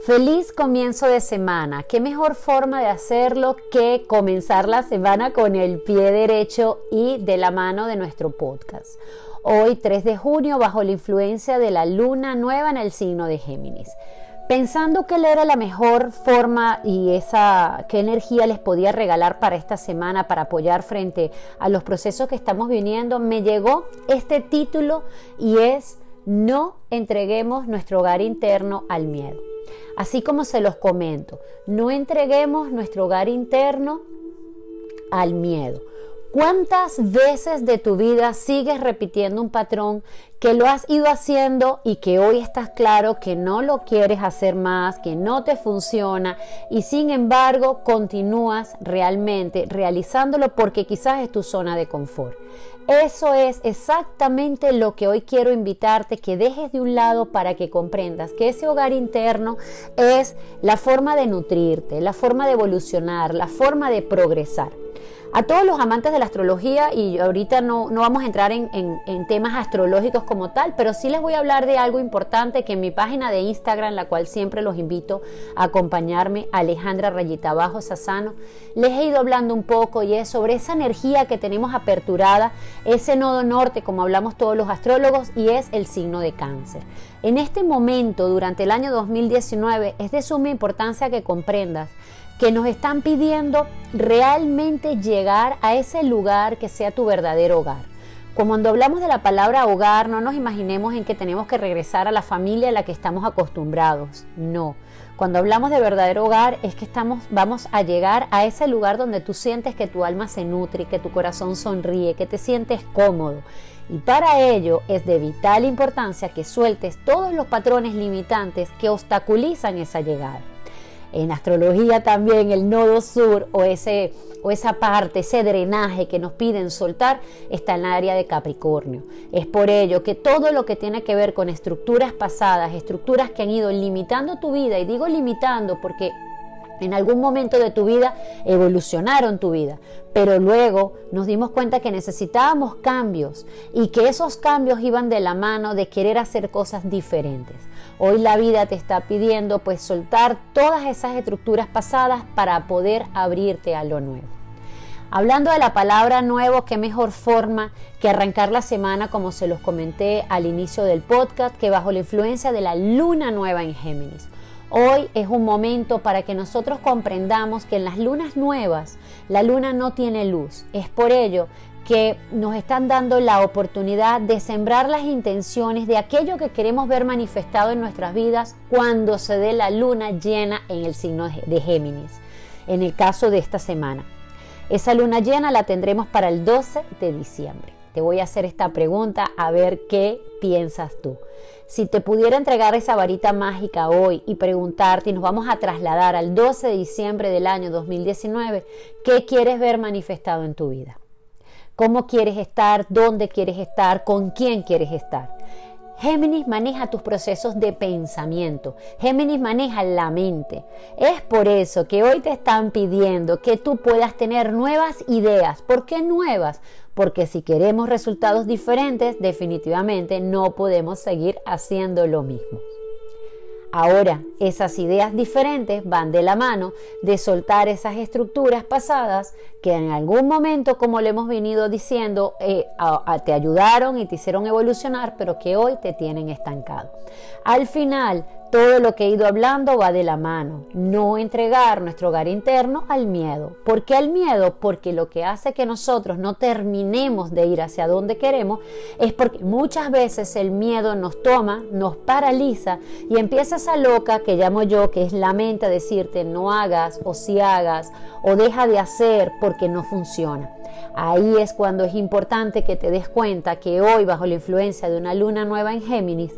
Feliz comienzo de semana. ¿Qué mejor forma de hacerlo que comenzar la semana con el pie derecho y de la mano de nuestro podcast? Hoy, 3 de junio, bajo la influencia de la luna nueva en el signo de Géminis. Pensando que era la mejor forma y qué energía les podía regalar para esta semana, para apoyar frente a los procesos que estamos viviendo, me llegó este título y es: no entreguemos nuestro hogar interno al miedo. Así como se los comento, no entreguemos nuestro hogar interno al miedo. ¿Cuántas veces de tu vida sigues repitiendo un patrón que lo has ido haciendo y que hoy estás claro que no lo quieres hacer más, que no te funciona y sin embargo continúas realmente realizándolo porque quizás es tu zona de confort? Eso es exactamente lo que hoy quiero invitarte, que dejes de un lado para que comprendas que ese hogar interno es la forma de nutrirte, la forma de evolucionar, la forma de progresar. A todos los amantes de la astrología, y ahorita no vamos a entrar en temas astrológicos como tal, pero sí les voy a hablar de algo importante que en mi página de Instagram, la cual siempre los invito a acompañarme, Alejandra Rayita Abajo Sassano, les he ido hablando un poco, y es sobre esa energía que tenemos aperturada, ese nodo norte, como hablamos todos los astrólogos, y es el signo de Cáncer. En este momento, durante el año 2019, es de suma importancia que comprendas que nos están pidiendo realmente llegar a ese lugar que sea tu verdadero hogar. Como cuando hablamos de la palabra hogar, no nos imaginemos en que tenemos que regresar a la familia a la que estamos acostumbrados. No. Cuando hablamos de verdadero hogar es que vamos a llegar a ese lugar donde tú sientes que tu alma se nutre, que tu corazón sonríe, que te sientes cómodo. Y para ello es de vital importancia que sueltes todos los patrones limitantes que obstaculizan esa llegada. En astrología también el nodo sur o esa parte, ese drenaje que nos piden soltar, está en el área de Capricornio. Es por ello que todo lo que tiene que ver con estructuras pasadas, estructuras que han ido limitando tu vida, y digo limitando porque en algún momento de tu vida evolucionaron tu vida, pero luego nos dimos cuenta que necesitábamos cambios y que esos cambios iban de la mano de querer hacer cosas diferentes. Hoy la vida te está pidiendo pues soltar todas esas estructuras pasadas para poder abrirte a lo nuevo. Hablando de la palabra nuevo, qué mejor forma que arrancar la semana, como se los comenté al inicio del podcast, que bajo la influencia de la luna nueva en Géminis. Hoy es un momento para que nosotros comprendamos que en las lunas nuevas la luna no tiene luz. Es por ello que nos están dando la oportunidad de sembrar las intenciones de aquello que queremos ver manifestado en nuestras vidas cuando se dé la luna llena en el signo de Géminis, en el caso de esta semana. Esa luna llena la tendremos para el 12 de diciembre. Te voy a hacer esta pregunta a ver qué piensas tú. Si te pudiera entregar esa varita mágica hoy y preguntarte, y nos vamos a trasladar al 12 de diciembre del año 2019, ¿qué quieres ver manifestado en tu vida? ¿Cómo quieres estar? ¿Dónde quieres estar? ¿Con quién quieres estar? Géminis maneja tus procesos de pensamiento. Géminis maneja la mente. Es por eso que hoy te están pidiendo que tú puedas tener nuevas ideas. ¿Por qué nuevas? Porque si queremos resultados diferentes, definitivamente no podemos seguir haciendo lo mismo. Ahora, esas ideas diferentes van de la mano de soltar esas estructuras pasadas que en algún momento, como le hemos venido diciendo, te ayudaron y te hicieron evolucionar, pero que hoy te tienen estancado. Al final, todo lo que he ido hablando va de la mano. No entregar nuestro hogar interno al miedo. ¿Por qué al miedo? Porque lo que hace que nosotros no terminemos de ir hacia donde queremos es porque muchas veces el miedo nos toma, nos paraliza y empieza esa loca que llamo yo, que es la mente, a decirte no hagas, o si hagas, o deja de hacer porque no funciona. Ahí es cuando es importante que te des cuenta que hoy, bajo la influencia de una luna nueva en Géminis,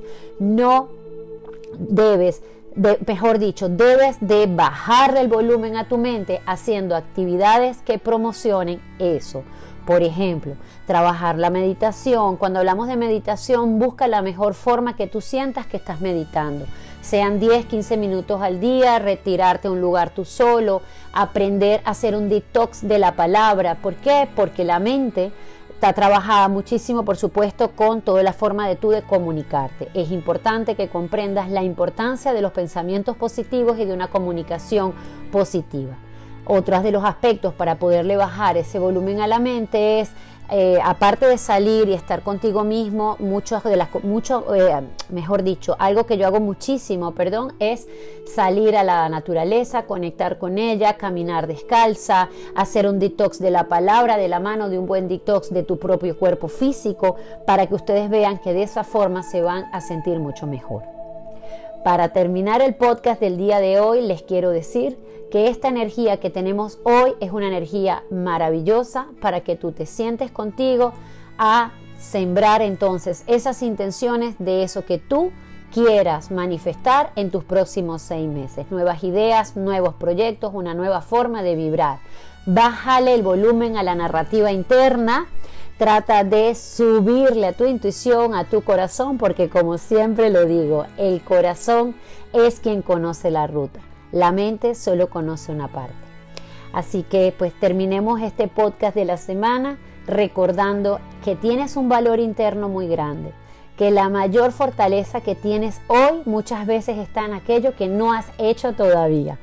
debes de bajar el volumen a tu mente haciendo actividades que promocionen eso. Por ejemplo, trabajar la meditación. Cuando hablamos de meditación, busca la mejor forma que tú sientas que estás meditando. Sean 10, 15 minutos al día, retirarte a un lugar tú solo, aprender a hacer un detox de la palabra. ¿Por qué? Porque la mente Está trabajada muchísimo, por supuesto, con toda la forma de tú de comunicarte. Es importante que comprendas la importancia de los pensamientos positivos y de una comunicación positiva. Otros de los aspectos para poderle bajar ese volumen a la mente es, aparte de salir y estar contigo mismo, algo que yo hago muchísimo, es salir a la naturaleza, conectar con ella, caminar descalza, hacer un detox de la palabra, de la mano, de un buen detox de tu propio cuerpo físico, para que ustedes vean que de esa forma se van a sentir mucho mejor. Para terminar el podcast del día de hoy, les quiero decir que esta energía que tenemos hoy es una energía maravillosa para que tú te sientes contigo a sembrar entonces esas intenciones de eso que tú quieras manifestar en tus próximos 6 meses. Nuevas ideas, nuevos proyectos, una nueva forma de vibrar. Bájale el volumen a la narrativa interna. Trata de subirle a tu intuición, a tu corazón, porque como siempre lo digo, el corazón es quien conoce la ruta. La mente solo conoce una parte. Así que pues terminemos este podcast de la semana recordando que tienes un valor interno muy grande, que la mayor fortaleza que tienes hoy muchas veces está en aquello que no has hecho todavía.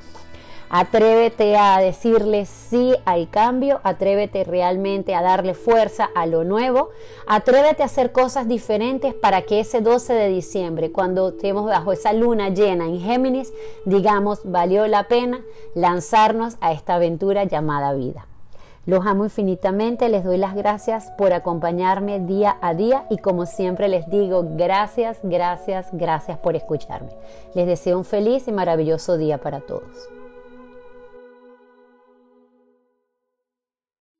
Atrévete a decirle sí al cambio, atrévete realmente a darle fuerza a lo nuevo, atrévete a hacer cosas diferentes para que ese 12 de diciembre, cuando estemos bajo esa luna llena en Géminis, digamos, valió la pena lanzarnos a esta aventura llamada vida. Los amo infinitamente, les doy las gracias por acompañarme día a día y como siempre les digo, gracias por escucharme. Les deseo un feliz y maravilloso día para todos.